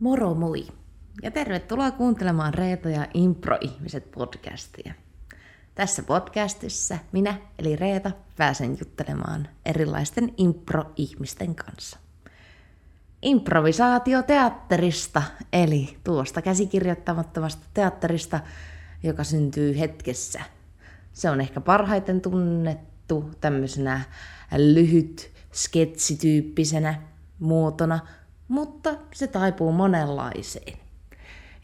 Moro moi! Ja tervetuloa kuuntelemaan Reeta ja Impro-ihmiset podcastia. Tässä podcastissa minä, eli Reeta, pääsen juttelemaan erilaisten impro-ihmisten kanssa. Improvisaatioteatterista, eli tuosta käsikirjoittamattomasta teatterista, joka syntyy hetkessä. Se on ehkä parhaiten tunnettu tämmöisenä lyhyt sketsityyppisenä muotona, mutta se taipuu monenlaiseen.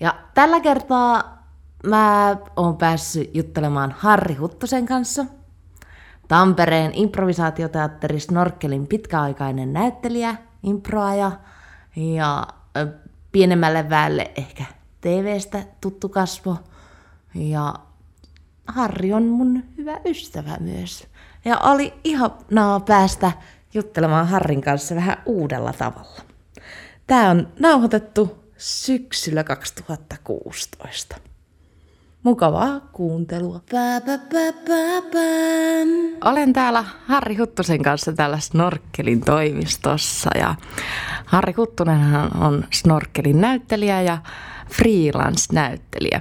Ja tällä kertaa mä oon päässyt juttelemaan Harri Huttusen kanssa, Tampereen improvisaatioteatteri Snorkkelin pitkäaikainen näyttelijä, improaja ja pienemmälle väelle ehkä TV:stä tuttu kasvo. Ja Harri on mun hyvä ystävä myös. Ja oli ihanaa päästä juttelemaan Harrin kanssa vähän uudella tavalla. Tämä on nauhoitettu syksyllä 2016. Mukavaa kuuntelua. Olen täällä Harri Huttusen kanssa täällä Snorkkelin toimistossa. Ja Harri Huttunenhan on Snorkkelin näyttelijä ja freelance-näyttelijä.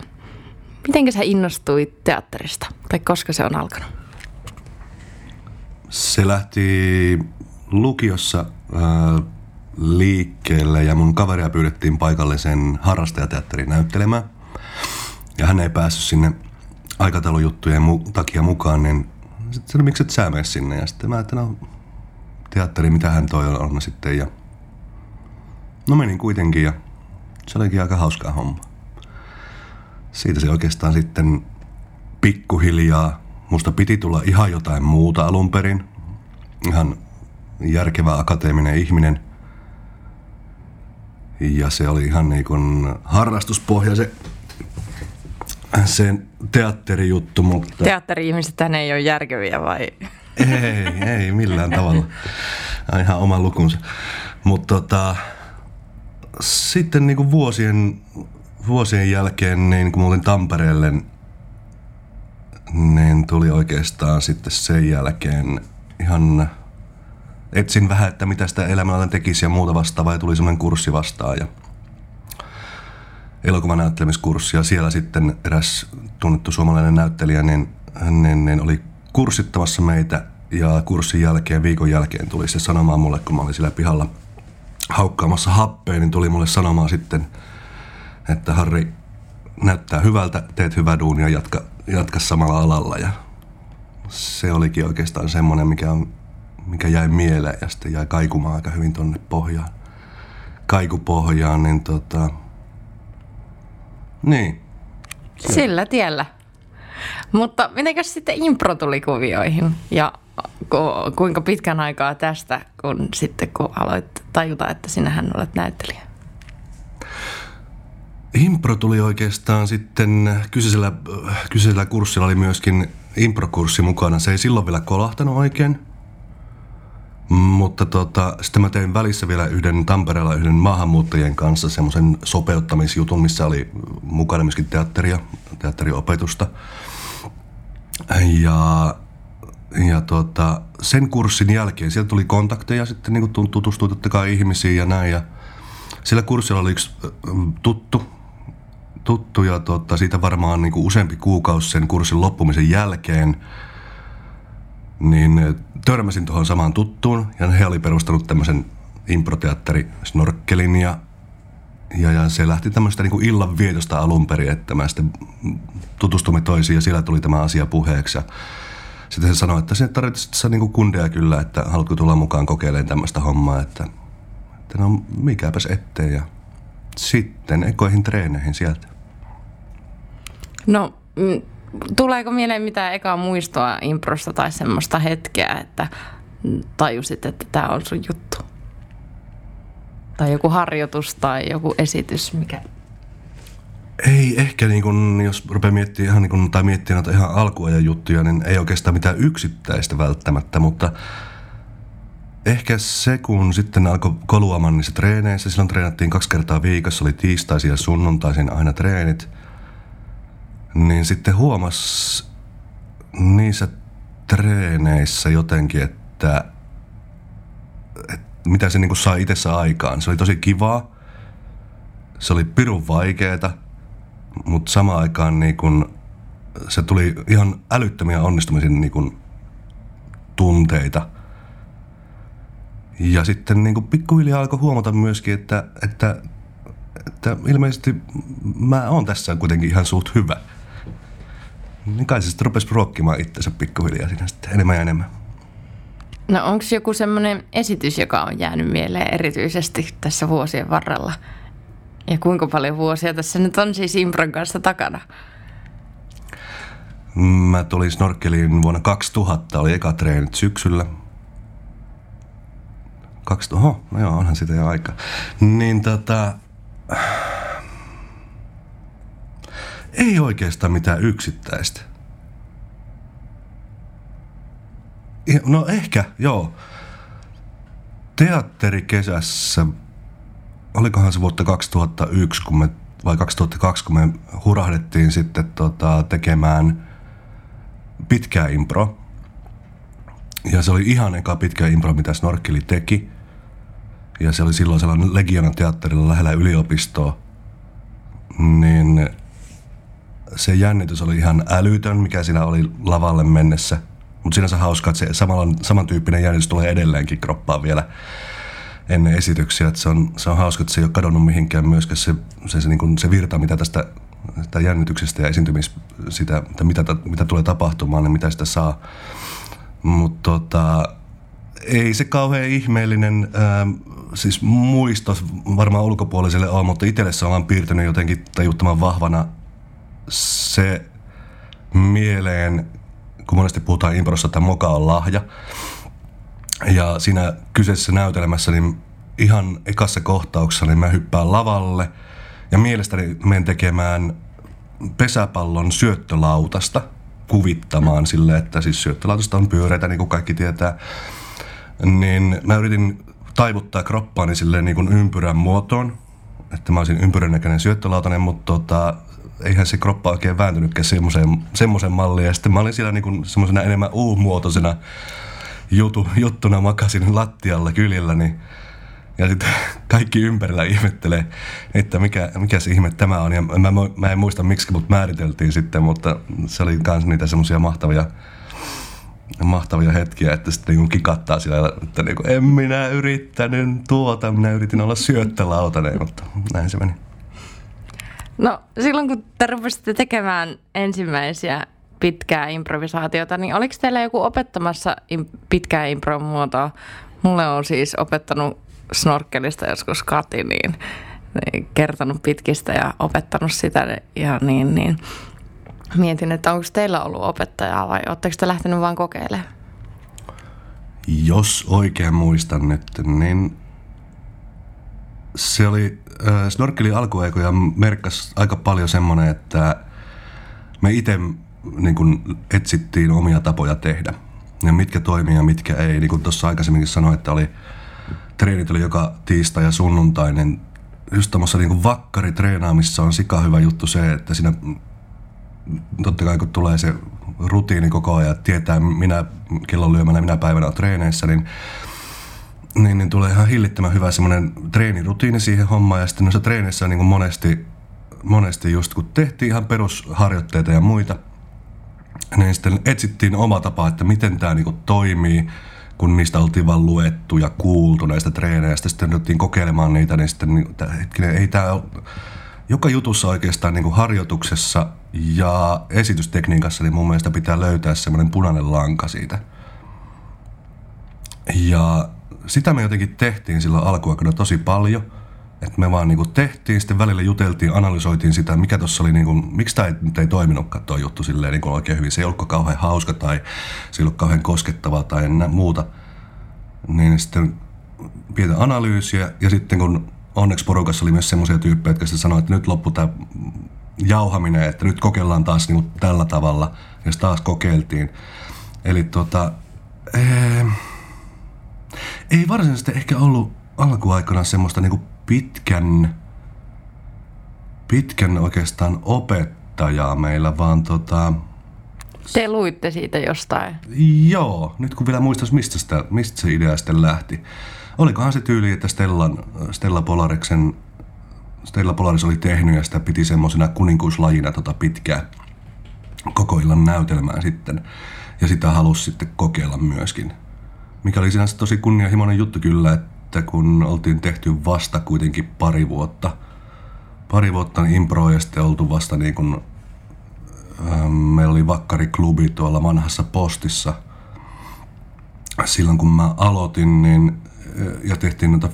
Miten sä innostuit teatterista? Tai koska se on alkanut? Se lähti lukiossa liikkeelle ja mun kaveria pyydettiin paikallisen harrastajateatteriin näyttelemään. Ja hän ei päässyt sinne aikataulujuttujen takia mukaan, niin sitten sanoi, miksi et sä mene sinne? Ja sitten mä ajattelin, no teatteri, mitä hän toi on sitten. Ja no menin kuitenkin ja se olikin aika hauskaa homma. Siitä se oikeastaan sitten pikkuhiljaa. Musta piti tulla ihan jotain muuta alun perin. Ihan järkevä akateeminen ihminen. Ja se oli ihan niin kuin harrastuspohja se teatterijuttu, mutta... Teatteri-ihmisethän ei ole järkeviä vai? Ei millään tavalla. Ihan oma lukunsa. Mutta sitten niin kuin vuosien jälkeen, niin kun olin Tampereelle, niin tuli oikeastaan sitten sen jälkeen ihan... Etsin vähän, että mitä sitä elämällä tekisi ja muuta vastaavaa, ja tuli semmoinen kurssi vastaan ja elokuvanäyttelemiskurssi. Ja siellä sitten eräs tunnettu suomalainen näyttelijä niin oli kurssittamassa meitä, ja kurssin jälkeen, viikon jälkeen tuli se sanomaan mulle, kun mä olin siellä pihalla haukkaamassa happea, niin tuli mulle sanomaan sitten, että Harri, näyttää hyvältä, teet hyvää duunia, jatka samalla alalla. Ja se olikin oikeastaan semmoinen, mikä jäi mieleen ja sitten jäi kaikumaan aika hyvin tonne pohjaan. Kaikupohjaan, niin niin. Sillä tiellä. Mutta mitenkäs sitten impro tuli kuvioihin? Ja kuinka pitkän aikaa tästä, kun aloit tajuta, että sinähän olet näyttelijä? Impro tuli oikeastaan sitten, kyseisellä kurssilla oli myöskin improkurssi mukana. Se ei silloin vielä kolahtanut oikein. Mutta sitten mä tein välissä vielä Tampereella yhden maahanmuuttajien kanssa semmoisen sopeuttamisjutun, missä oli mukana myöskin teatteriopetusta. Ja sen kurssin jälkeen sieltä tuli kontakteja, sitten niin kuin tutustui totta kai ihmisiin ja näin. Ja sillä kurssilla oli yksi tuttu ja siitä varmaan niin kuin useampi kuukausi sen kurssin loppumisen jälkeen. Niin törmäsin tuohon samaan tuttuun ja he oli perustanut tämmöisen improteatteri Snorkkelin ja se lähti tämmöistä niinku illanvietosta alun perin, että mä sitten tutustumme toisiin ja siellä tuli tämä asia puheeksi. Ja sitten se sanoi, että sinne tarvitsisi niinku kundeja kyllä, että haluatko tulla mukaan kokeilemaan tämmöistä hommaa, että no mikäpäs ettei ja sitten ekoihin treeneihin sieltä. No... Tuleeko mieleen mitään ekaa muistoa improsta tai semmoista hetkeä, että tajusit, että tämä on sun juttu? Tai joku harjoitus tai joku esitys, mikä? Ei ehkä, niin kun, jos rupeaa miettimään noita ihan alkuajan juttuja, niin ei oikeastaan mitään yksittäistä välttämättä, mutta ehkä se, kun sitten alkoi koluamaan niissä treeneissä, silloin treenattiin 2 kertaa viikossa, oli tiistaisin ja sunnuntaisin aina treenit. Niin sitten huomasi niissä treeneissä jotenkin, että mitä se niin kuin sai itsessä aikaan. Se oli tosi kivaa. se oli pirun vaikeeta, mutta samaan aikaan niin kun se tuli ihan älyttömiä onnistumisen niin kun tunteita. Ja sitten niin kun pikkuhiljaa alkoi huomata myöskin, että ilmeisesti mä oon tässä kuitenkin ihan suht hyvä. Niin kai se sitten rupesi ruokkimaan itsensä pikkuhiljaa siinä sitten enemmän ja enemmän. No onko joku semmoinen esitys, joka on jäänyt mieleen erityisesti tässä vuosien varrella? Ja kuinka paljon vuosia tässä nyt on siis impron kanssa takana? Mä tulin Snorkkeliin vuonna 2000, oli eka treenit syksyllä. 2000, no joo, onhan sitä jo aikaa. Niin ei oikeastaan mitään yksittäistä. No ehkä, joo. Teatterikesässä, olikohan se vuotta 2001 vai 2002, kun me hurahdettiin sitten tekemään pitkää impro. Ja se oli ihan eka pitkä impro, mitä Snorkkeli teki. Ja se oli silloin sellainen Legionan teatterilla lähellä yliopistoa. Niin se jännitys oli ihan älytön, mikä siinä oli lavalle mennessä. Mutta sinänsä hauskaa, että se samantyyppinen jännitys tulee edelleenkin kroppaan vielä ennen esityksiä. Et se on hauska, että se ei ole kadonnut mihinkään myöskään se virta, mitä tästä jännityksestä ja mitä tulee tapahtumaan ja mitä sitä saa. Mutta ei se kauhean ihmeellinen siis muisto varmaan ulkopuoliselle ole, mutta itselle se on piirtynyt jotenkin tajuttoman vahvana se mieleen, kun monesti puhutaan improssa, että moka on lahja. Ja siinä kyseisessä näytelmässä niin ihan ekassa kohtauksessa niin mä hyppään lavalle ja mielestäni menen tekemään pesäpallon syöttölautasta. Kuvittamaan sille, että siis syöttölautasta on pyöreitä, niin kuin kaikki tietää. Niin mä yritin taivuttaa kroppaani silleen niin kuin ympyrän muotoon, että mä olisin ympyrän näköinen syöttölautainen, mutta eihän se kroppa oikein vääntynytkään semmoiseen malliin. Ja sitten mä olin siellä niin kuin semmoisena enemmän U-muotoisena juttuna makasin lattialla kylilläni. Ja sitten kaikki ympärillä ihmettelee, että mikä se ihme tämä on. Ja mä en muista miksi mut määriteltiin sitten, mutta se oli kans niitä semmosia mahtavia hetkiä, että sitten niinku kikattaa sillä, että niinku, en minä yrittänyt tuota, minä yritin olla syöttölautainen, mutta näin se meni. No silloin kun te rupesitte tekemään ensimmäisiä pitkää improvisaatiota, niin oliko teillä joku opettamassa pitkää impron muotoa? Mulle on siis opettanut Snorkkelista joskus Kati, niin kertonut pitkistä ja opettanut sitä ja niin. Mietin, että onko teillä ollut opettajaa vai oletteko te lähtenyt vaan kokeilemaan? Jos oikein muistan nyt, niin se oli Snorkkelin alkuaikoja merkkasi aika paljon semmoinen, että me itse niin kun etsittiin omia tapoja tehdä. Ja mitkä toimii ja mitkä ei. Niin kuin tuossa aikaisemminkin sanoin, että treenit oli joka tiistai ja sunnuntainen. Just tommossa niinku vakkaritreenaamissa on sika hyvä juttu se, että siinä totta kai kun tulee se rutiini koko ajan, tietää minä kellon lyömänä minä päivänä on treeneissä, niin tulee ihan hillittömän hyvä semmoinen treenirutiini siihen hommaan. Ja sitten noissa treeneissä on niinku monesti just kun tehtiin ihan perusharjoitteita ja muita, niin sitten etsittiin oma tapa, että miten tää niinku toimii. Kun niistä oltiin vaan luettu ja kuultu näistä treeneistä, sitten ryhdyttiin kokeilemaan niitä, niin sitten hetkinen, ei tää joka jutussa oikeastaan niin kuin harjoituksessa ja esitystekniikassa, niin mun mielestä pitää löytää semmoinen punainen lanka siitä. Ja sitä me jotenkin tehtiin silloin alkuaikana tosi paljon, että me vaan niin kuin tehtiin, sitten välillä juteltiin, analysoitiin sitä, mikä tossa oli, niin kuin, miksi tämä ei toiminutkaan tuo juttu silleen niin kuin oikein hyvin, se ei ollutkaan kauhean hauska tai se ei ollut kauhean koskettavaa tai enää muuta. Niin sitten pientä analyysiä ja sitten kun onneksi porukassa oli myös semmoisia tyyppejä, jotka sitten sanoi, että nyt loppu tämä jauhaminen, että nyt kokeillaan taas niin kuin tällä tavalla ja taas kokeiltiin. Eli ei varsinaisesti ehkä ollut alkuaikana semmoista niin kuin pitkän oikeastaan opettajaa meillä, vaan te luitte siitä jostain. Joo, nyt kun vielä muistaisi, mistä se idea sitten lähti. Olikohan se tyyli, että Stella Polariksen Stella Polaris oli tehnyt ja sitä piti semmoisena kuninkuuslajina pitkää koko illan näytelmää sitten. Ja sitä halusi sitten kokeilla myöskin. Mikä oli sinänsä tosi kunnianhimoinen juttu kyllä, että kun oltiin tehty vasta kuitenkin pari vuotta niin improja ja sitten oltu vasta niin kuin meillä oli vakkariklubi tuolla vanhassa postissa. Silloin kun mä aloitin niin, ja tehtiin noita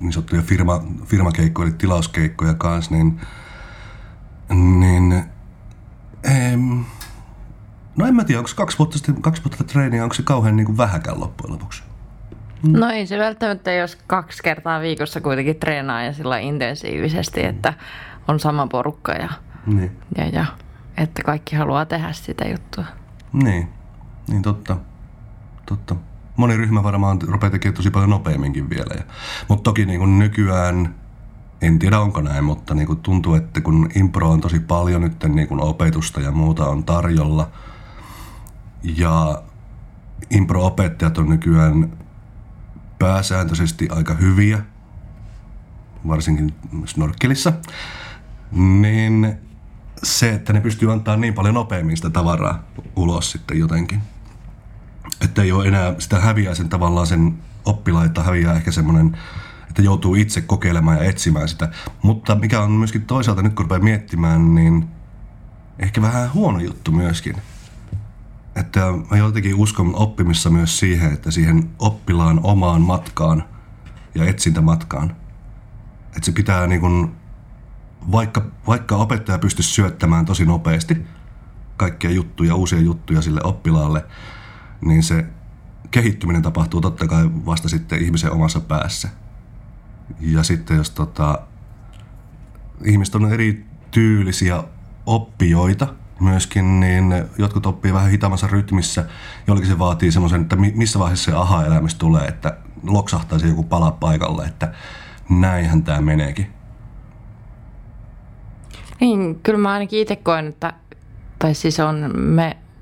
niin sanottuja firmakeikkoja eli tilauskeikkoja kanssa, no en mä tiedä, onko 2 vuotta treeniä, onko se kauhean niin kuin vähäkään loppujen lopuksi? No ei se välttämättä, jos 2 kertaa viikossa kuitenkin treenaa ja sillä intensiivisesti, että on sama porukka ja, niin. ja että kaikki haluaa tehdä sitä juttua. Niin totta. Moni ryhmä varmaan rupeaa tekemään tosi paljon nopeamminkin vielä. Mutta toki niin kuin nykyään, en tiedä onko näin, mutta niin kuin tuntuu, että kun impro on tosi paljon nyt niin kuin opetusta ja muuta on tarjolla, ja impro-opettajat on nykyään pääsääntöisesti aika hyviä, varsinkin Snorkkelissä, niin se, että ne pystyy antamaan niin paljon nopeammin sitä tavaraa ulos sitten jotenkin. Että ei ole enää, sitä häviää sen tavallaan sen oppilaita, häviää ehkä semmoinen, että joutuu itse kokeilemaan ja etsimään sitä. Mutta mikä on myöskin toisaalta nyt kun rupeaa miettimään, niin ehkä vähän huono juttu myöskin. Että mä jotenkin uskon oppimissa myös siihen, että siihen oppilaan omaan matkaan ja etsintämatkaan. Että se pitää niin kun, vaikka opettaja pystyisi syöttämään tosi nopeasti kaikkia juttuja, uusia juttuja sille oppilaalle, niin se kehittyminen tapahtuu totta kai vasta sitten ihmisen omassa päässä. Ja sitten jos ihmiset on eri tyylisiä oppijoita myöskin, niin jotkut oppii vähän hitaammassa rytmissä. Jollekin se vaatii semmoisen, että missä vaiheessa se aha-elämys tulee, että loksahtaa se joku pala paikalle, että näinhän tämä meneekin. Niin, kyllä mä ainakin itse koen, että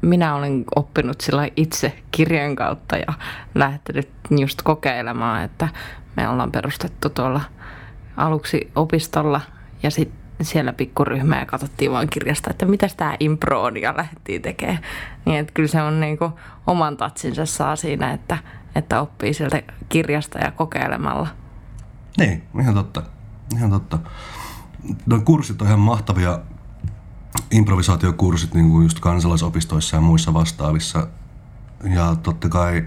minä olen oppinut sillä itse kirjan kautta ja lähtenyt just kokeilemaan, että me ollaan perustettu tuolla aluksi opistolla ja sitten siellä pikkuryhmää ja katsottiin vaan kirjasta, että mitäs tää impro on ja lähdettiin tekemään. Niin että kyllä se on niinku oman tatsinsa saa siinä, että oppii sieltä kirjasta ja kokeilemalla. Niin, ihan totta. Nuo kurssit on ihan mahtavia. Improvisaatiokurssit niin kuin just kansalaisopistoissa ja muissa vastaavissa. Ja totta kai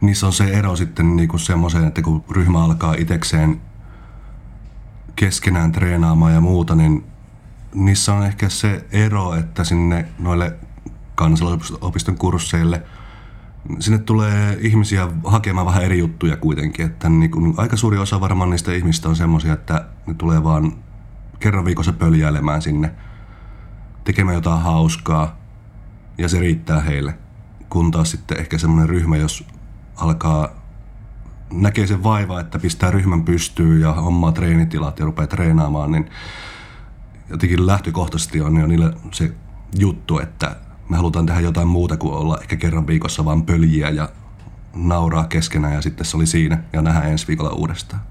niissä on se ero sitten niin kuin semmoiseen, että kun ryhmä alkaa itsekseen keskenään treenaamaan ja muuta, niin niissä on ehkä se ero, että sinne noille kansalaisopiston kursseille sinne tulee ihmisiä hakemaan vähän eri juttuja kuitenkin. Että niin kuin aika suuri osa varmaan niistä ihmistä on semmoisia, että ne tulee vaan kerran viikossa pöljäilemään sinne tekemään jotain hauskaa ja se riittää heille. Kun taas sitten ehkä semmoinen ryhmä, jos alkaa näkee sen vaivaa, että pistää ryhmän pystyyn ja hommaa treenitilat ja rupeaa treenaamaan, niin jotenkin lähtökohtaisesti on jo niillä se juttu, että me halutaan tehdä jotain muuta kuin olla ehkä kerran viikossa vaan pöljiä ja nauraa keskenään ja sitten se oli siinä ja nähdään ensi viikolla uudestaan.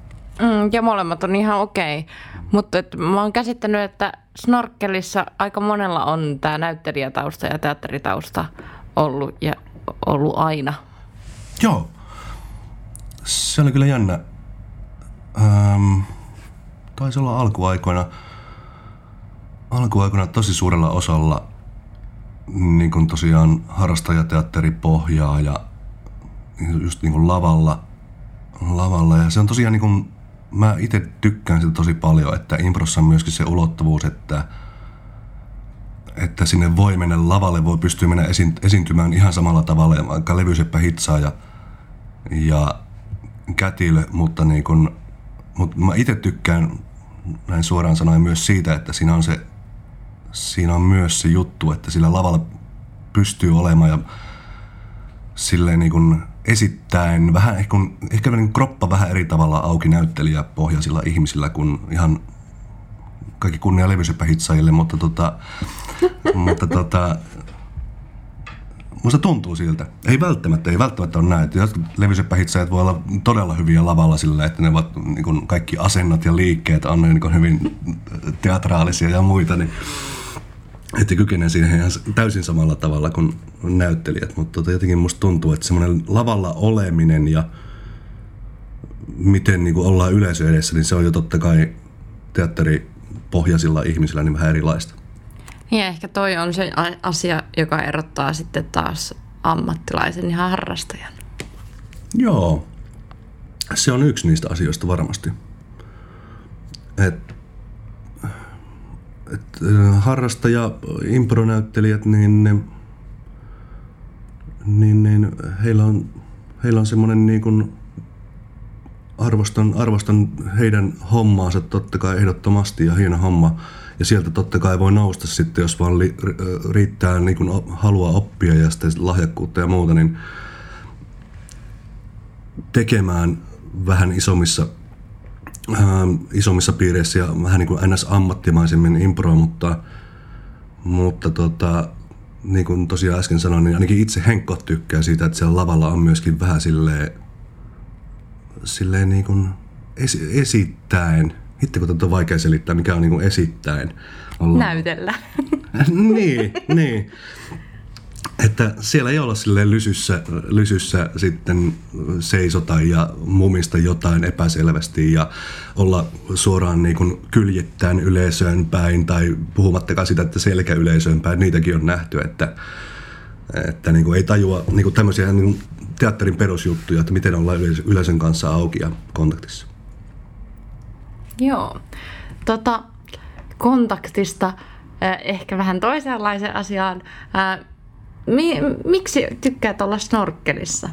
Ja molemmat on ihan okei. Mutta mä oon käsittänyt, että Snorkkelissa aika monella on tämä näyttelijätausta ja teatteritausta ollut aina. Joo. Se oli kyllä jännä. Taisi olla alkuaikoina tosi suurella osalla niin kun tosiaan harrastajateatteripohjaa ja just niin kun lavalla. Ja se on tosiaan niin kun mä itse tykkään sitä tosi paljon, että improssa on myöskin se ulottuvuus, että sinne voi mennä lavalle, voi pystyä mennä esiintymään ihan samalla tavalla, ja vaikka levyseppä hitsaa ja kätilö, mutta mä itse tykkään näin suoraan sanoen myös siitä, että siinä on myös se juttu, että sillä lavalla pystyy olemaan ja silleen niin kuin esittäen vähän ehkä niin kroppa vähän eri tavalla auki näyttelijäpohjaisilla ihmisillä kuin ihan kaikki kunnia levysepä hitsaajille, mutta Musta tuntuu siltä. Ei välttämättä ole näin. Levysepähitsäjät voi olla todella hyviä lavalla sillä, että ne ovat niin kuin kaikki asennot ja liikkeet on niin hyvin teatraalisia ja muita. Niin, että kykenee siihen ihan täysin samalla tavalla kuin näyttelijät. Mutta jotenkin musta tuntuu, että semmoinen lavalla oleminen ja miten niin kuin ollaan yleisö edessä, niin se on jo totta kai teatteripohjaisilla ihmisillä niin vähän erilaista. Ja ehkä toi on se asia, joka erottaa sitten taas ammattilaisen ihan harrastajan. Joo, se on yksi niistä asioista varmasti. Et harrastaja, impronäyttelijät, niin heillä on semmoinen niin kuin arvostan heidän hommaansa totta kai ehdottomasti ja hieno homma. Ja sieltä totta kai voi nousta sitten, jos vaan riittää niin kun halua oppia ja sitten lahjakkuutta ja muuta, niin tekemään vähän isommissa piireissä ja vähän niin kuin NS-ammattimaisemmin improa, mutta niin kuin tosiaan äsken sanoin, niin ainakin itse Henkko tykkää siitä, että siellä lavalla on myöskin vähän silleen niin kuin esittäen. Hitto, kun tätä on vaikea selittää, mikä on niin kuin esittäen. Näytellä. niin. Että siellä ei olla silleen lysyssä sitten seisota ja mumista jotain epäselvästi ja olla suoraan niin kuin kyljettäen yleisöön päin tai puhumattakaan sitä, että selkä yleisöön päin. Niitäkin on nähty, että niin kuin ei tajua niin kuin tämmöisiä niin kuin teatterin perusjuttuja, että miten ollaan yleisön kanssa auki ja kontaktissa. Joo. Kontaktista ehkä vähän toisenlaiseen asiaan. Miksi tykkäät olla snorkkelissa?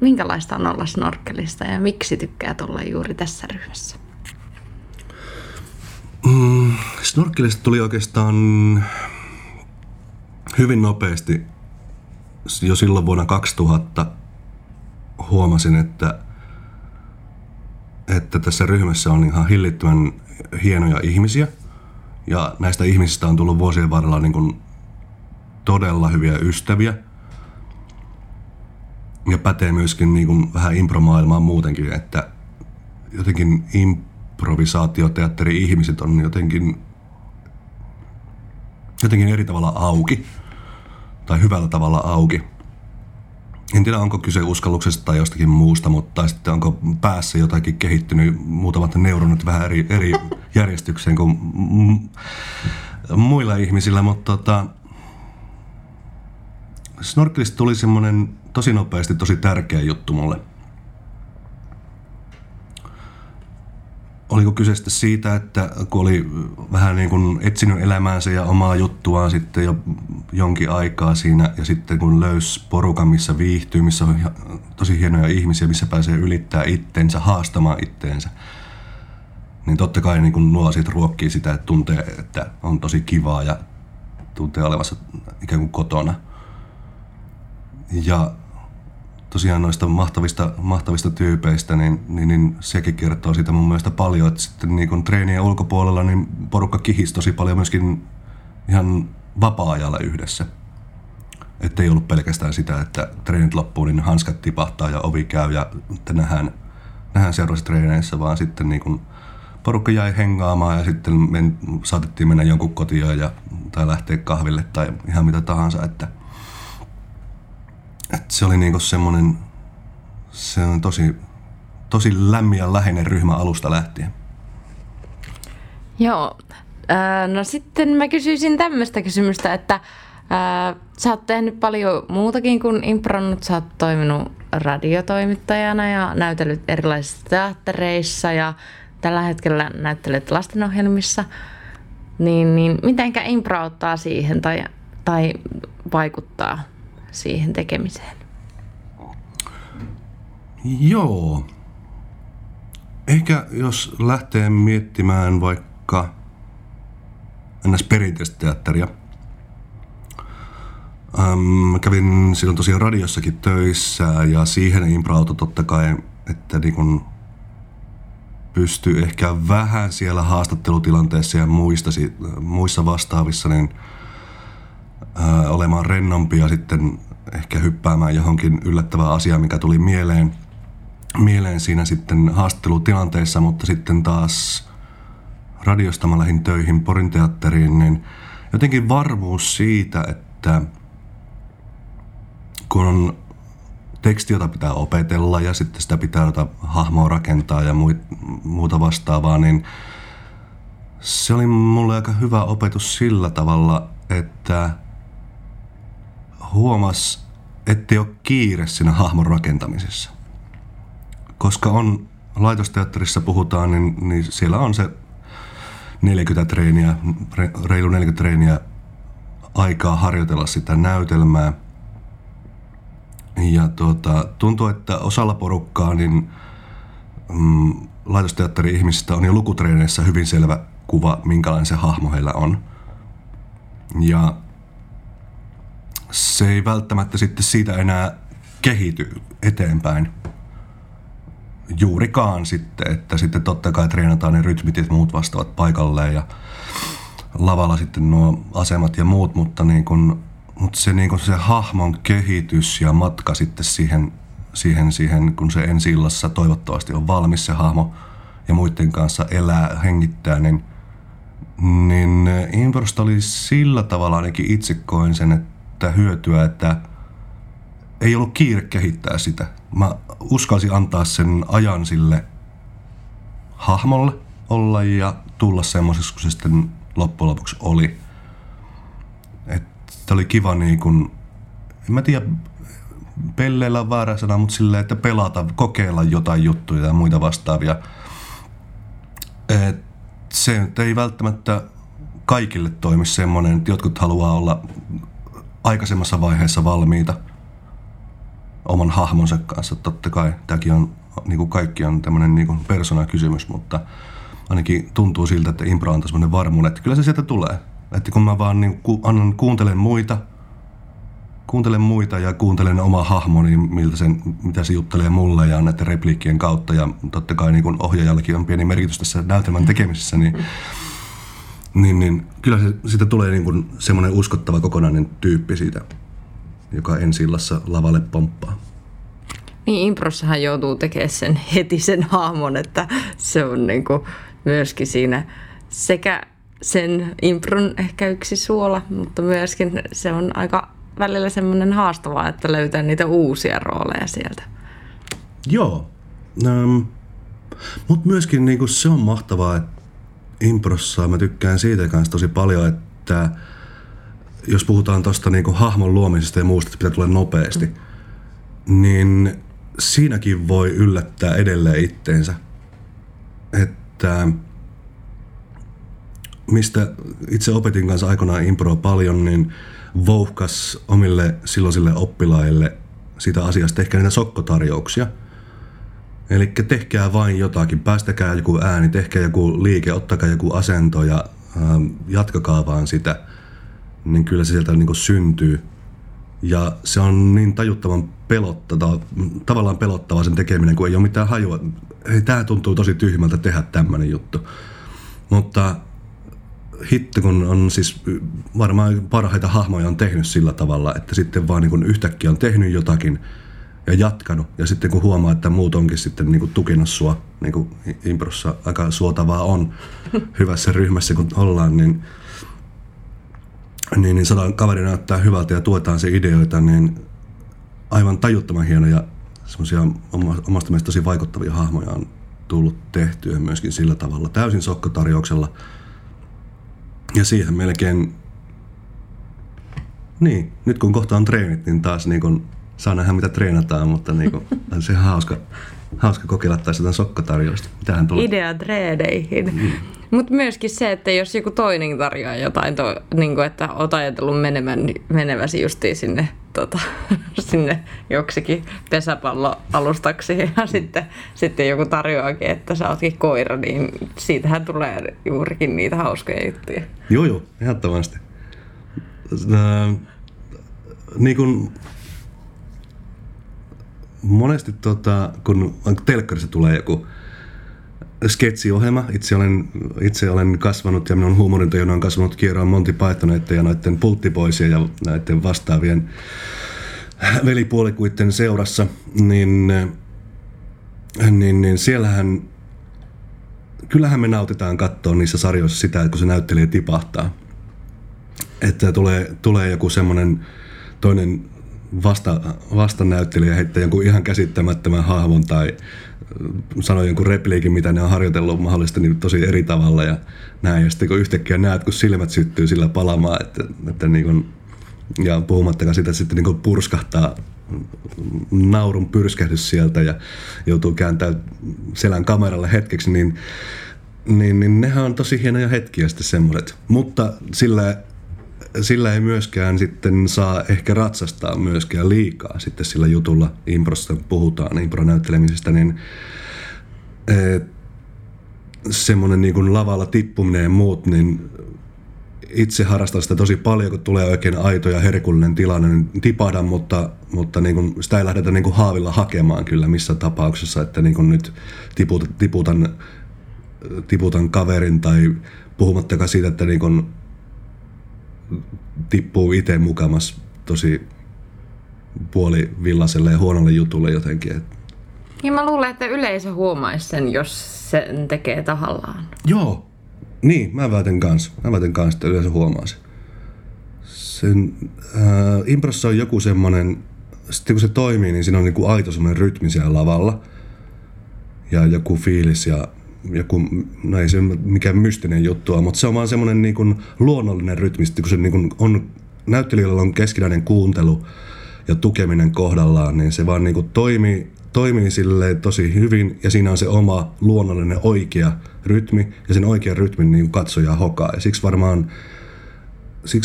Minkälaista on olla snorkkelissa ja miksi tykkäät olla juuri tässä ryhmässä? Snorkkelista tuli oikeastaan hyvin nopeasti. Jo silloin vuonna 2000 huomasin, että tässä ryhmässä on ihan hillittömän hienoja ihmisiä ja näistä ihmisistä on tullut vuosien varrella niin kuin todella hyviä ystäviä ja pätee myöskin niin kuin vähän impromaailmaan muutenkin, että jotenkin improvisaatioteatteri-ihmiset on jotenkin eri tavalla auki tai hyvällä tavalla auki. En tiedä, onko kyse uskalluksesta tai jostakin muusta, mutta sitten onko päässä jotakin kehittynyt, muutamat neuronit vähän eri järjestykseen kuin muilla ihmisillä, mutta snorkkelista tuli semmoinen tosi nopeasti tosi tärkeä juttu mulle. Oliko kyse siitä, että kun oli vähän niin kuin etsinyt elämäänsä ja omaa juttuaan sitten jo jonkin aikaa siinä ja sitten kun löysi porukan, missä viihtyy, missä on tosi hienoja ihmisiä, missä pääsee ylittää itteensä, haastamaan itteensä, niin totta kai niin kuin nuo sit ruokkii sitä, että tuntee, että on tosi kivaa ja tuntee olevansa ikään kuin kotona. Ja tosiaan noista mahtavista tyypeistä, niin sekin kertoo siitä mun mielestä paljon, että sitten niin kun treenien ulkopuolella niin porukka kihisi tosi paljon myöskin ihan vapaa-ajalla yhdessä. Että ei ollut pelkästään sitä, että treenit loppuu, niin hanskat tipahtaa ja ovi käy ja että nähdään seuraavissa treeneissä, vaan sitten niin kun porukka jäi hengaamaan ja sitten saatettiin mennä jonkun kotiin tai lähteä kahville tai ihan mitä tahansa, että se oli niinku semmoinen tosi lämmin ja läheinen ryhmä alusta lähtien. Joo. No sitten mä kysyisin tämmöistä kysymystä, että sä oot tehnyt paljon muutakin kuin impronnut. Sä oot toiminut radiotoimittajana ja näytellyt erilaisissa teattereissa ja tällä hetkellä näyttelet lastenohjelmissa. Niin mitenkä impro auttaa siihen tai vaikuttaa siihen tekemiseen? Joo. Ehkä jos lähtee miettimään vaikka perinteistä teatteria. Kävin silloin tosiaan radiossakin töissä ja siihen improauto totta kai, että niin kun pystyy ehkä vähän siellä haastattelutilanteessa ja muissa vastaavissa, niin olemaan rennompi ja sitten ehkä hyppäämään johonkin yllättävään asiaan, mikä tuli mieleen siinä sitten haastattelutilanteessa, mutta sitten taas radiosta mä lähdin töihin Porin teatteriin, niin jotenkin varmuus siitä, että kun on teksti, jota pitää opetella ja sitten sitä pitää hahmoa rakentaa ja muuta vastaavaa, niin se oli mulle aika hyvä opetus sillä tavalla, että huomas, ettei ole kiire siinä hahmon rakentamisessa. Koska on laitosteatterissa puhutaan, niin siellä on se 40 treeniä, reilu 40 treeniä aikaa harjoitella sitä näytelmää. Ja tuntuu, että osalla porukkaa niin laitosteatteri-ihmisistä on jo lukutreeneissä hyvin selvä kuva, minkälainen se hahmo heillä on. Ja se ei välttämättä sitten siitä enää kehity eteenpäin juurikaan sitten, että sitten totta kai treenataan ne rytmit ja muut vastaavat paikalleen ja lavalla sitten nuo asemat ja muut, mutta se hahmon kehitys ja matka sitten siihen, kun se ensi illassa toivottavasti on valmis se hahmo ja muiden kanssa elää, hengittää, niin Inversta oli sillä tavalla ainakin itse koin sen, että hyötyä, että ei ollut kiire kehittää sitä. Mä uskalsin antaa sen ajan sille hahmolle olla ja tulla semmoisessa, kun se sitten loppujen lopuksi oli. Että oli kiva niin kun, en mä tiedä, pelleillä on väärä sana, mutta silleen, että pelata, kokeilla jotain juttuja ja muita vastaavia. Et se ei välttämättä kaikille toimi semmoinen, että jotkut haluaa olla aikaisemmassa vaiheessa valmiita oman hahmonsa kanssa. Totta kai tämäkin on, niin kuin kaikki on tämmöinen niin kuin persoonakysymys, mutta ainakin tuntuu siltä, että impro on semmoinen varmuus, että kyllä se sieltä tulee. Että kun mä vaan niin kuuntelen muita ja kuuntelen omaa hahmoni, mitä se juttelee mulle ja näiden repliikkien kautta. Ja totta kai niin ohjaajallakin on pieni merkitys tässä näytelmän tekemisessä, niin kyllä siitä tulee niin semmoinen uskottava kokonainen tyyppi siitä, joka ensi illassa lavalle pomppaa. Niin, improssahan joutuu tekemään sen heti sen hahmon, että se on niin kuin myöskin siinä sekä sen impron ehkä yksi suola, mutta myöskin se on aika välillä semmoinen haastavaa, että löytää niitä uusia rooleja sieltä. Joo, mutta myöskin niinku se on mahtavaa, että improssa mä tykkään siitä kanssa tosi paljon, että jos puhutaan tuosta niinku hahmon luomisesta ja muusta, että pitää tulla nopeasti, niin siinäkin voi yllättää edelleen itteensä. Että mistä itse opetin kanssa aikanaan improa paljon, niin vouhkas omille silloisille oppilaille sitä asiasta, tehkää niitä sokkotarjouksia. Eli tehkää vain jotakin, päästäkää joku ääni, tehkää joku liike, ottakaa joku asento ja jatkakaa vaan sitä, niin kyllä se sieltä niinku syntyy. Ja se on niin tajuttavan tavallaan pelottavaa sen tekeminen, kun ei ole mitään hajua. Hei, tää tuntuu tosi tyhmältä tehdä tämmönen juttu. Mutta hitto, kun on siis varmaan parhaita hahmoja on tehnyt sillä tavalla, että sitten vaan niin yhtäkkiä on tehnyt jotakin ja jatkanut. Ja sitten kun huomaa, että muut onkin sitten niin tukinut sua, niin kuin improssa aika suotavaa on hyvässä ryhmässä kun ollaan, niin saadaan kaveri näyttää hyvältä ja tuetaan se ideoita, niin aivan tajuttoman hienoja, semmoisia omasta mielestä tosi vaikuttavia hahmoja on tullut tehtyä myöskin sillä tavalla, täysin sokkotarjouksella. Ja siihen melkein, niin, nyt kun kohta on treenit, niin taas niin saa nähdä mitä treenataan, mutta niin on se hauska kokeilla taas jotain sokkotarjousta. Mitähän tulee? Idea treeneihin. Mm. Mutta myöskin se, että jos joku toinen tarjoaa jotain, niin kuin että oot ajatellut meneväsi justiin sinne joksikin pesäpalloalustaksi ja sitten joku tarjoaakin, että sä ootkin koira, niin siitähän tulee juurikin niitä hauskoja juttuja. Joo, ehdottomasti. Niin kun monesti kun telkkarissa tulee joku sketsiohjelma. Itse olen kasvanut ja minun huumorintajuna on kasvanut kierroon Monty Pythoneiden ja noiden pulttipoisien ja näiden vastaavien velipuolikuiden seurassa, niin siellähän kyllähän me nautitaan katsoa niissä sarjoissa sitä, että kun se näyttelijä tipahtaa, että tulee joku semmoinen toinen vastanäyttelijä heittää jonkun ihan käsittämättömän hahvon tai sanoi jonkun repliikin, mitä ne on harjoitellut mahdollisesti niin tosi eri tavalla ja näin. Ja sitten kun yhtäkkiä näet, kun silmät syttyy sillä palamaan, että niin kun, ja puhumattakaan sitä, että sitten niin kun purskahtaa naurun pyrskähdys sieltä ja joutuu kääntämään selän kameralle hetkeksi, niin nehän on tosi hienoja hetkiä sitten semmoiset. Mutta sillä ei myöskään sitten saa ehkä ratsastaa myöskään liikaa sitten sillä jutulla, improsta puhutaan, impronäyttelemisestä, niin semmoinen niin kuin lavalla tippuminen ja muut, niin itse harrastan sitä tosi paljon, kun tulee oikein aito ja herkullinen tilanne, niin tipahdan, mutta niin kuin sitä ei lähdetä niin kuin haavilla hakemaan kyllä missä tapauksessa, että niin kuin nyt tiputan kaverin tai puhumattakaan siitä, että niin kuin tippuu itse mukamas tosi puolivillaselle ja huonolle jutulle jotenkin. Ja mä luulen, että yleisö huomaisi sen, jos sen tekee tahallaan. Joo, niin, mä väitän kanssa, että yleisö huomaa sen. Improssa on joku semmoinen, sitten kun se toimii, niin siinä on niinku aito semmoinen rytmi siellä lavalla ja joku fiilis ja joku, no ei se mikään mystinen juttu on, mutta se on vaan semmoinen niin kuin luonnollinen rytmi, kun se niin kuin on, näyttelijöillä on keskinäinen kuuntelu ja tukeminen kohdallaan, niin se vaan niin kuin toimii silleen tosi hyvin ja siinä on se oma luonnollinen oikea rytmi ja sen oikean rytmin niin kuin katsoja hokaa ja siksi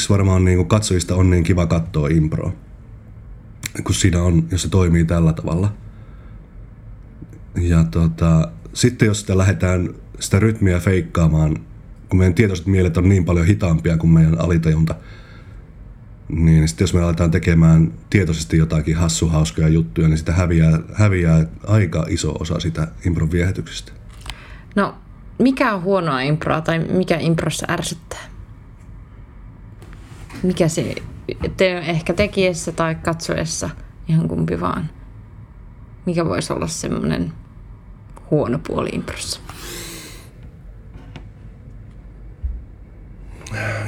varmaan niin kuin katsojista on niin kiva katsoa improa, kun siinä on, jos se toimii tällä tavalla. Ja sitten jos sitä lähdetään sitä rytmiä feikkaamaan, kun meidän tietoiset mielet on niin paljon hitaampia kuin meidän alitajunta, niin sitten jos me aletaan tekemään tietoisesti jotakin hassuhauskoja juttuja, niin sitä häviää aika iso osa sitä impron viehätyksestä. No, mikä on huonoa improa tai mikä improssa ärsyttää? Mikä se ehkä tekijässä tai katsoessa, ihan kumpi vaan. Mikä voisi olla semmoinen huono puoli improssa?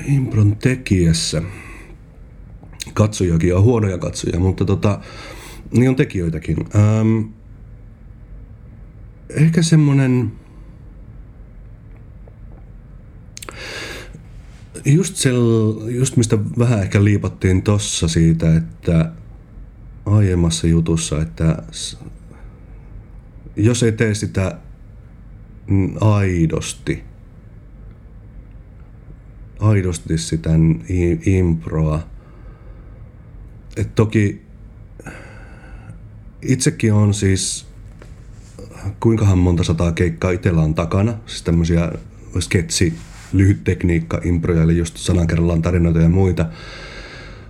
Impron tekijässä. Katsojakin on huonoja katsojia, mutta niin on tekijöitäkin. Ehkä semmonen just mistä vähän ehkä liipattiin tossa siitä, että aiemmassa jutussa, että jos ei tee sitä aidosti sitä improa. Et toki itsekin on siis, kuinkahan monta sataa keikkaa itsellä on takana, siis tämmöisiä sketsi, lyhyttekniikka-improja, eli just sanan kerrallaan tarinoita ja muita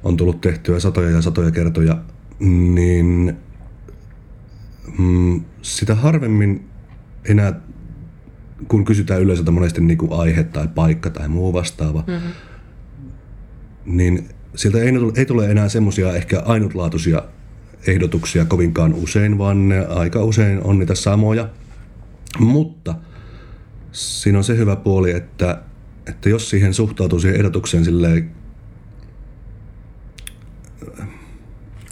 on tullut tehtyä satoja ja satoja kertoja, niin sitä harvemmin enää, kun kysytään yleisöltä monesti niin kuin aihe tai paikka tai muu vastaava, niin sieltä ei tule enää semmoisia ehkä ainutlaatuisia ehdotuksia kovinkaan usein, vaan ne aika usein on niitä samoja. Mutta siinä on se hyvä puoli, että jos siihen suhtautuu siihen ehdotukseen silleen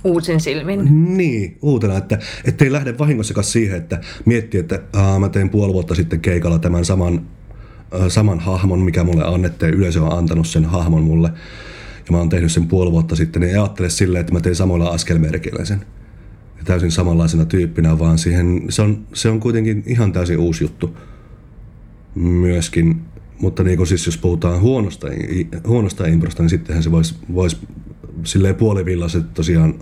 uusin silmin. Niin, uutena, että ei lähde vahingossakaan siihen, että miettii, että mä tein puoli vuotta sitten keikalla tämän saman hahmon, mikä mulle annettiin, yleisö on antanut sen hahmon mulle, ja mä oon tehnyt sen puoli vuotta sitten, niin ei ajattele silleen, että mä tein samoilla askelmerkeillä sen. Ja täysin samanlaisena tyyppinä, vaan siihen, se on kuitenkin ihan täysin uusi juttu myöskin, mutta niin kun siis jos puhutaan huonosta improsta, niin sittenhän se voisi silleen puolivillaiset tosiaan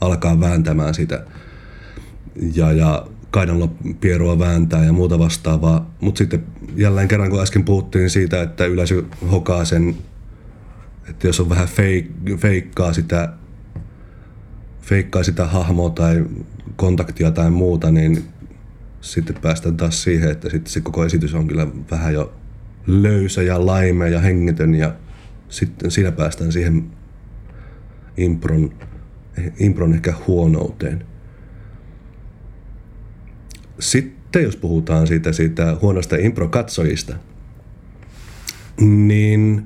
alkaa vääntämään sitä ja kaidanlopierua vääntää ja muuta vastaavaa. Mutta sitten jälleen kerran, kun äsken puhuttiin siitä, että yleisö hokaa sen, että jos on vähän feikkaa sitä hahmoa tai kontaktia tai muuta, niin sitten päästään taas siihen, että sitten se koko esitys on kyllä vähän jo löysä ja laimea ja hengetön, ja sitten siinä päästään siihen impron ehkä huonouteen. Sitten jos puhutaan siitä huonosta impro-katsojista, niin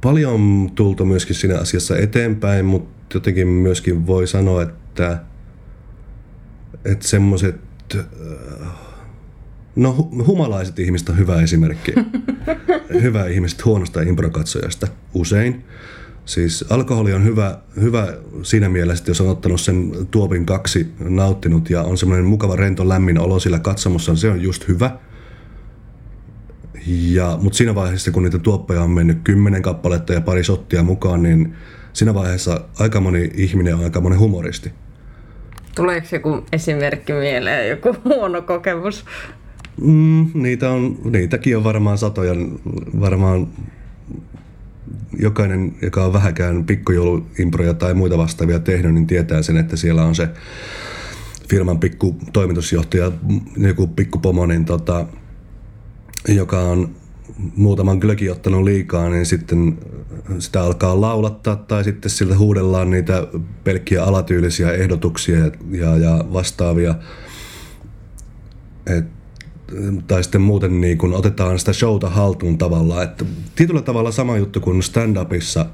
paljon on tultu myöskin siinä asiassa eteenpäin, mutta jotenkin myöskin voi sanoa, että semmoiset humalaiset ihmiset on hyvä esimerkki. Hyvä ihmiset huonosta improkatsojasta usein. Siis alkoholi on hyvä siinä mielessä, että jos on ottanut sen tuopin kaksi, nauttinut ja on semmoinen mukava rento lämmin olo sillä katsomossa, niin se on just hyvä. Mutta siinä vaiheessa, kun niitä tuoppeja on mennyt 10 kappaletta ja pari shottia mukaan, niin siinä vaiheessa aika moni ihminen on aika moni humoristi. Tuleeko joku esimerkki mieleen, joku huono kokemus? Niitäkin on varmaan satoja. Varmaan jokainen, joka on vähäkään pikkujouluimproja tai muita vastaavia tehnyt, niin tietää sen, että siellä on se firman pikku toimitusjohtaja, joku pikkupomo, niin joka on muutaman glökin ottanut liikaa, niin sitten sitä alkaa laulattaa tai sitten siltä huudellaan niitä pelkkiä alatyylisiä ehdotuksia ja vastaavia. Tai sitten muuten niin kun otetaan sitä showta haltuun tavallaan. Että tietyllä tavalla sama juttu kuin stand-upissa,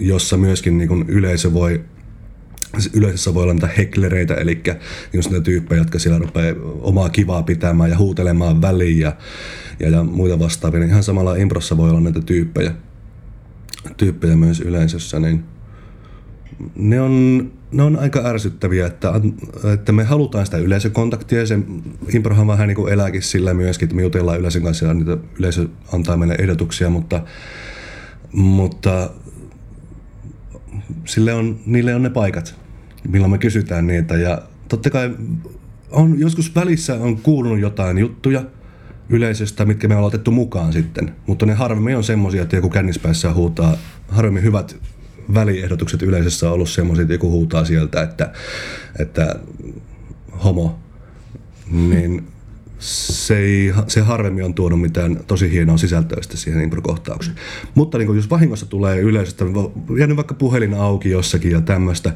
jossa myöskin niin kun yleisössä voi olla niitä hecklereitä, eli niitä tyyppejä, jotka siellä rupeaa omaa kivaa pitämään ja huutelemaan väliin ja muita vastaavia. Ihan samalla improssa voi olla näitä tyyppejä myös yleisössä. Niin ne on aika ärsyttäviä, että me halutaan sitä yleisökontaktia, ja se improhan vähän niin kuin elääkin sillä myöskin, että me jutellaan yleisön kanssa ja niitä yleisö antaa meille ehdotuksia, mutta niille on ne paikat, milloin me kysytään niitä, ja totta kai on joskus välissä on kuulunut jotain juttuja yleisöstä, mitkä me ollaan otettu mukaan sitten, mutta ne harvemmin on semmoisia, että joku kännispäissä huutaa, harvemmin hyvät väliehdotukset yleisössä on ollut semmoisia, että joku huutaa sieltä, että homo, niin se harvemmin on tuonut mitään tosi hienoa sisältöä siihen improkohtaukseen. Mutta niin jos vahingossa tulee yleisöstä, jäänyt vaikka puhelin auki jossakin ja tämmöistä,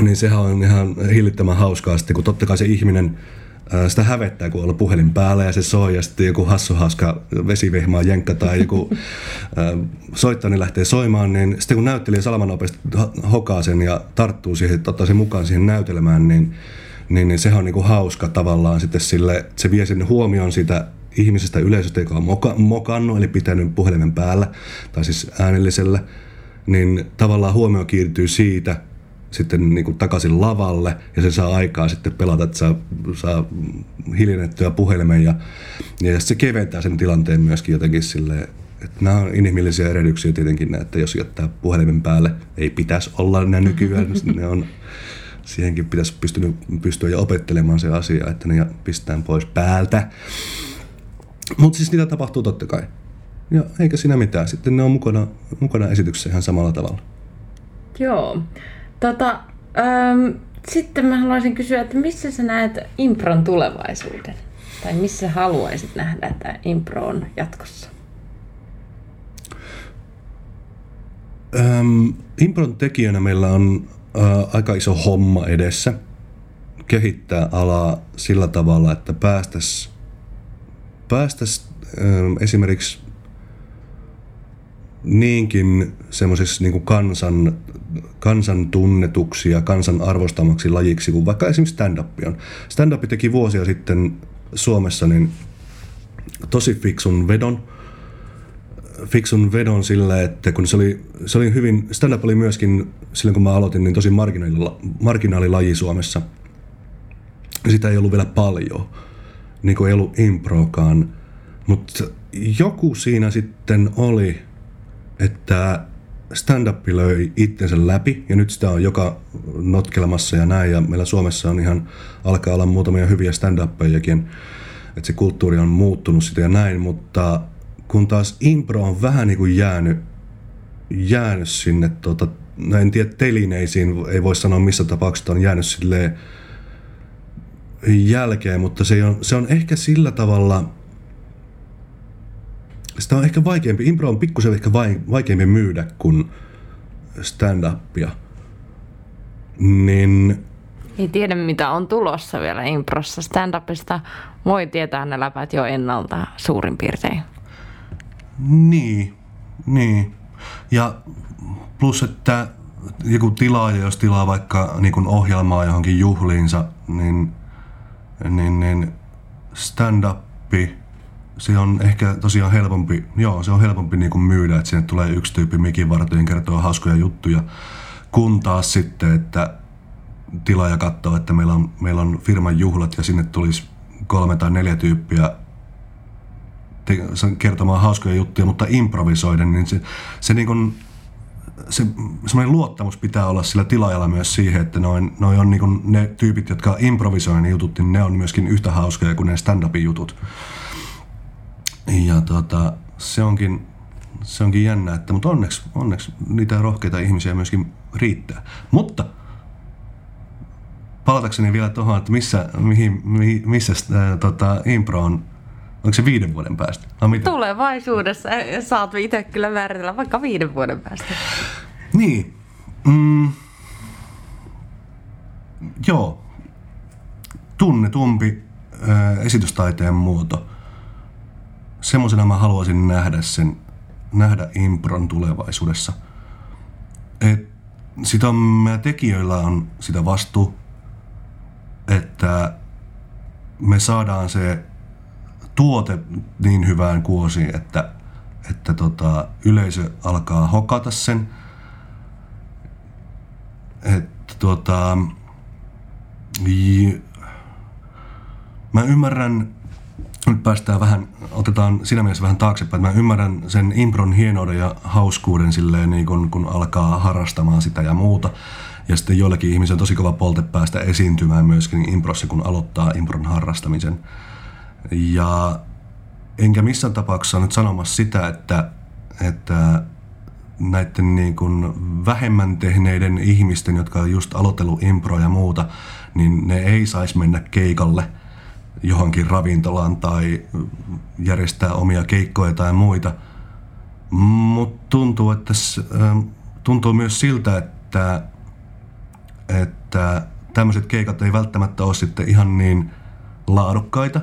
niin sehän on ihan hillittömän hauskaa sitten, kun totta kai se ihminen sitä hävettää, kun olla puhelin päällä ja se soi ja sitten joku hassuhauska vesivehmaa jenkka tai joku soittaa, niin lähtee soimaan, niin sitten kun näyttelijä salamanopeasti hokaa sen ja tarttuu siihen, ottaa sen mukaan siihen näytelmään, niin sehän on niin kuin hauska tavallaan sitten sille, että se vie sinne huomioon sitä ihmisestä yleisöstä, joka on mokannut, eli pitänyt puhelimen päällä, tai siis äänellisellä, niin tavallaan huomio kiirtyy siitä sitten niin kuin takaisin lavalle, ja se saa aikaa sitten pelata, että saa hiljennettyä puhelimen, ja se keventää sen tilanteen myöskin jotenkin silleen, että nämä on inhimillisiä erehdyksiä tietenkin, että jos jättää puhelimen päälle, ei pitäisi olla nämä nykyään, ne on... Siihenkin pitäisi pystyä jo opettelemaan se asia, että ne pistetään pois päältä. Mutta siis niitä tapahtuu totta kai. Ja eikä siinä mitään. Sitten ne on mukana esityksessä ihan samalla tavalla. Joo. Sitten mä haluaisin kysyä, että missä sä näet impron tulevaisuuden? Tai missä haluaisit nähdä, että impro on jatkossa? Impron tekijänä meillä on aika iso homma edessä kehittää alaa sillä tavalla, että päästäisiin esimerkiksi niinkin semmoisiksi niin kuin kansan tunnetuksi ja kansan arvostamaksi lajiksi kuin vaikka esimerkiksi stand-up on. Stand-up teki vuosia sitten Suomessa niin tosi fiksun vedon sillä, että kun se oli hyvin, stand-up oli myöskin silloin kun mä aloitin, niin tosi marginaalilaji Suomessa. Sitä ei ollut vielä paljon, niin kuin ei ollut improkaan. Mutta joku siinä sitten oli, että stand-up löi itsensä läpi, ja nyt sitä on joka notkelemassa ja näin, ja meillä Suomessa on ihan, alkaa olla muutamia hyviä stand-uppejakin, että se kulttuuri on muuttunut sitä ja näin, mutta kun taas impro on vähän niin kuin jäänyt sinne, en tiedä telineisiin, ei voi sanoa missä tapauksessa on jäänyt silleen jälkeen, mutta se on ehkä sillä tavalla, sitä on ehkä vaikeampi, impro on pikkusen ehkä vaikeampi myydä kuin stand-upia. Niin. Ei tiedä, mitä on tulossa vielä improssa. Stand-upista voi tietää ne läpät jo ennalta suurin piirtein. Niin. Ja plus, että joku tilaaja, jos tilaa vaikka niin kuin ohjelmaa johonkin juhliinsa, niin stand-upi, se on ehkä tosiaan helpompi, niin kuin myydä, että sinne tulee yksi tyyppi mikin vartojen kertoo hauskoja juttuja, kun taas sitten, että tilaaja katsoo, että meillä on firman juhlat ja sinne tulisi 3 tai 4 tyyppiä kertomaan hauskoja juttuja, mutta improvisoiden, niin se niin kuin, semmoinen luottamus pitää olla sillä tilaajalla myös siihen, että noi on niin kuin ne tyypit, jotka improvisoivat ne jutut, niin ne on myöskin yhtä hauskoja kuin ne stand-upin jutut. Ja se onkin jännä, että, mutta onneksi niitä rohkeita ihmisiä myöskin riittää. Mutta palatakseni vielä tuohon, että missä impro on. Onko se 5 vuoden päästä? Tulevaisuudessa saat itse kyllä määritellä vaikka 5 vuoden päästä. Niin. Joo. Tunnetumpi esitystaiteen muoto. Semmoisena mä haluaisin nähdä impron tulevaisuudessa. Sitä meidän tekijöillä on sitä vastuu, että me saadaan se tuote niin hyvään kuosiin, että yleisö alkaa hokata sen. Mä ymmärrän, nyt päästään vähän, otetaan siinä mielessä vähän taaksepäin, että mä ymmärrän sen impron hienouden ja hauskuuden silleen, niin kun alkaa harrastamaan sitä ja muuta. Ja sitten joillekin ihmisille on tosi kova polte päästä esiintymään myöskin improssa, kun aloittaa impron harrastamisen. Ja enkä missään tapauksessa nyt sanomassa sitä, että näiden niin kuin vähemmän tehneiden ihmisten, jotka on just aloitellut improa ja muuta, niin ne ei saisi mennä keikalle johonkin ravintolaan tai järjestää omia keikkoja tai muita. Mutta tuntuu myös siltä, että tämmöiset keikat ei välttämättä ole sitten ihan niin laadukkaita,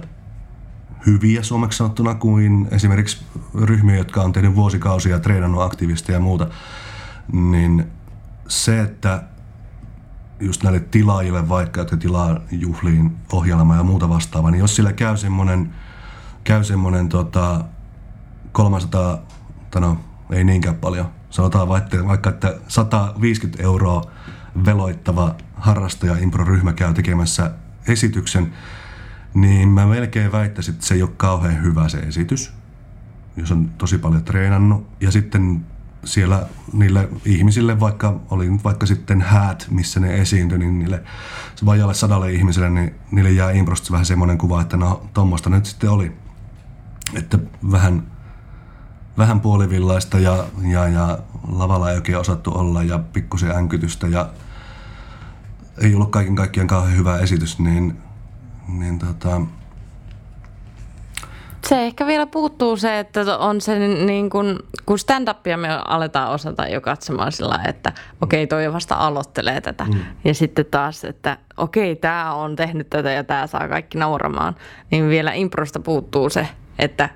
hyviä suomeksi sanottuna, kuin esimerkiksi ryhmiä, jotka on tehnyt vuosikausia, treenannut aktiivisteja ja muuta, niin se, että just näille tilaajille vaikka, jotka tilaa juhliin ohjelmaa ja muuta vastaavaa, niin jos sillä käy semmonen 300, ei niinkään paljon, sanotaan vaikka, että 150 € veloittava harrastaja-impro-ryhmä käy tekemässä esityksen, niin mä melkein väittäisin, että se ei ole kauhean hyvä se esitys, jos on tosi paljon treenannut. Ja sitten siellä niille ihmisille, vaikka sitten häät, missä ne esiintyi, niin niille vajalle 100 ihmiselle, niin niille jää improsta vähän semmoinen kuva, että no tommoista nyt sitten oli. Että vähän puolivillaista ja lavalla ei oikein osattu olla ja pikkusen änkytystä ja ei ollut kaiken kaikkiaan kauhean hyvä esitys, niin se ehkä vielä puuttuu se, että on se niin kuin, kun stand-upia me aletaan osata jo katsomaan sillä, että okei, toi vasta aloittelee tätä. Ja sitten taas, että okei, tää on tehnyt tätä ja tää saa kaikki nauramaan. Niin vielä improsta puuttuu se, että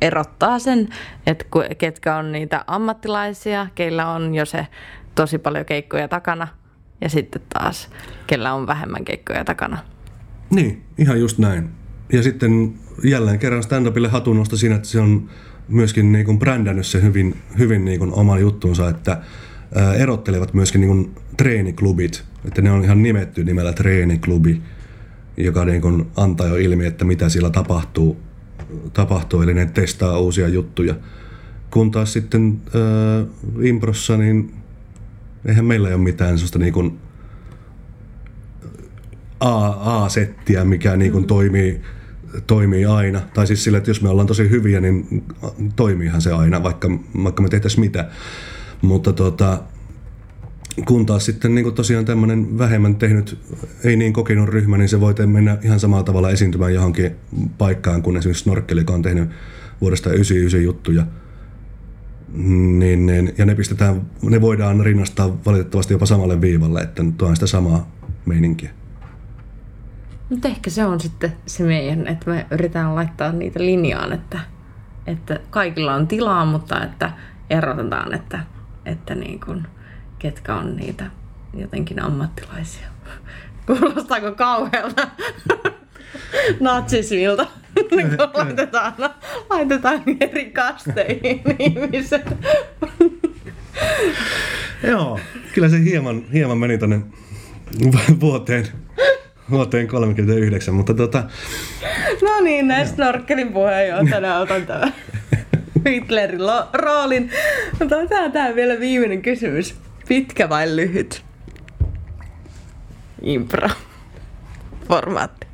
erottaa sen, että ketkä on niitä ammattilaisia, keillä on jo se tosi paljon keikkoja takana ja sitten taas, kellä on vähemmän keikkoja takana. Niin, ihan just näin. Ja sitten jälleen kerran stand-upille hatunnosta siinä, että se on myöskin niin kuin brändännyt se hyvin niin kuin oman juttunsa, että erottelevat myöskin niin kuin treeniklubit, että ne on ihan nimetty nimellä treeniklubi, joka niin kuin antaa jo ilmi, että mitä siellä tapahtuu, eli ne testaa uusia juttuja. Kun taas sitten improssa, niin eihän meillä ei ole mitään sellaista niin kuin AA-settiä, mikä niin kuin toimii aina. Tai siis sillä, että jos me ollaan tosi hyviä, niin toimiihan se aina, vaikka me tehtäisiin mitä. Mutta Kun taas sitten niin tosiaan tämmöinen vähemmän tehnyt, ei niin kokenut ryhmä, niin se voi mennä ihan samalla tavalla esiintymään johonkin paikkaan kuin esimerkiksi Snorkkeli, joka on tehnyt vuodesta 1999 juttuja. Niin, ja ne voidaan rinnastaa valitettavasti jopa samalle viivalle, että tuo on sitä samaa meininkiä. Mutta ehkä se on sitten se meidän, että me yritetään laittaa niitä linjaan, että kaikilla on tilaa, mutta että erotetaan, että niin kuin ketkä on niitä jotenkin ammattilaisia. Kuulostaako kauhealta natsismilta, kun laitetaan eri kasteihin ihmiset? Joo, kyllä se hieman meni tonne vuoteen 39, mutta No niin, näin Snorkkelin puheenjohtajana otan tämän Hitlerin roolin. Otetaan tähän vielä viimeinen kysymys. Pitkä vai lyhyt? Impro. Formaatti.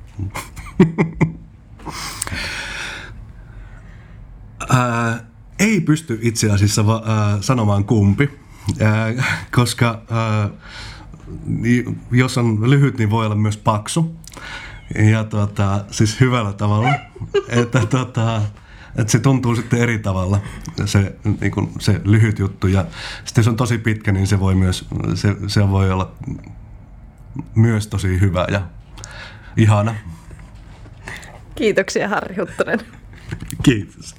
Ei pysty itse asiassa sanomaan kumpi, koska jos on lyhyt, niin voi olla myös paksu. Ja siis hyvällä tavalla. Että se tuntuu sitten eri tavalla, se, niin kuin se lyhyt juttu. Ja sitten jos on tosi pitkä, niin se voi myös, se voi olla myös tosi hyvä ja ihana. Kiitoksia, Harri Huttunen. Kiitos.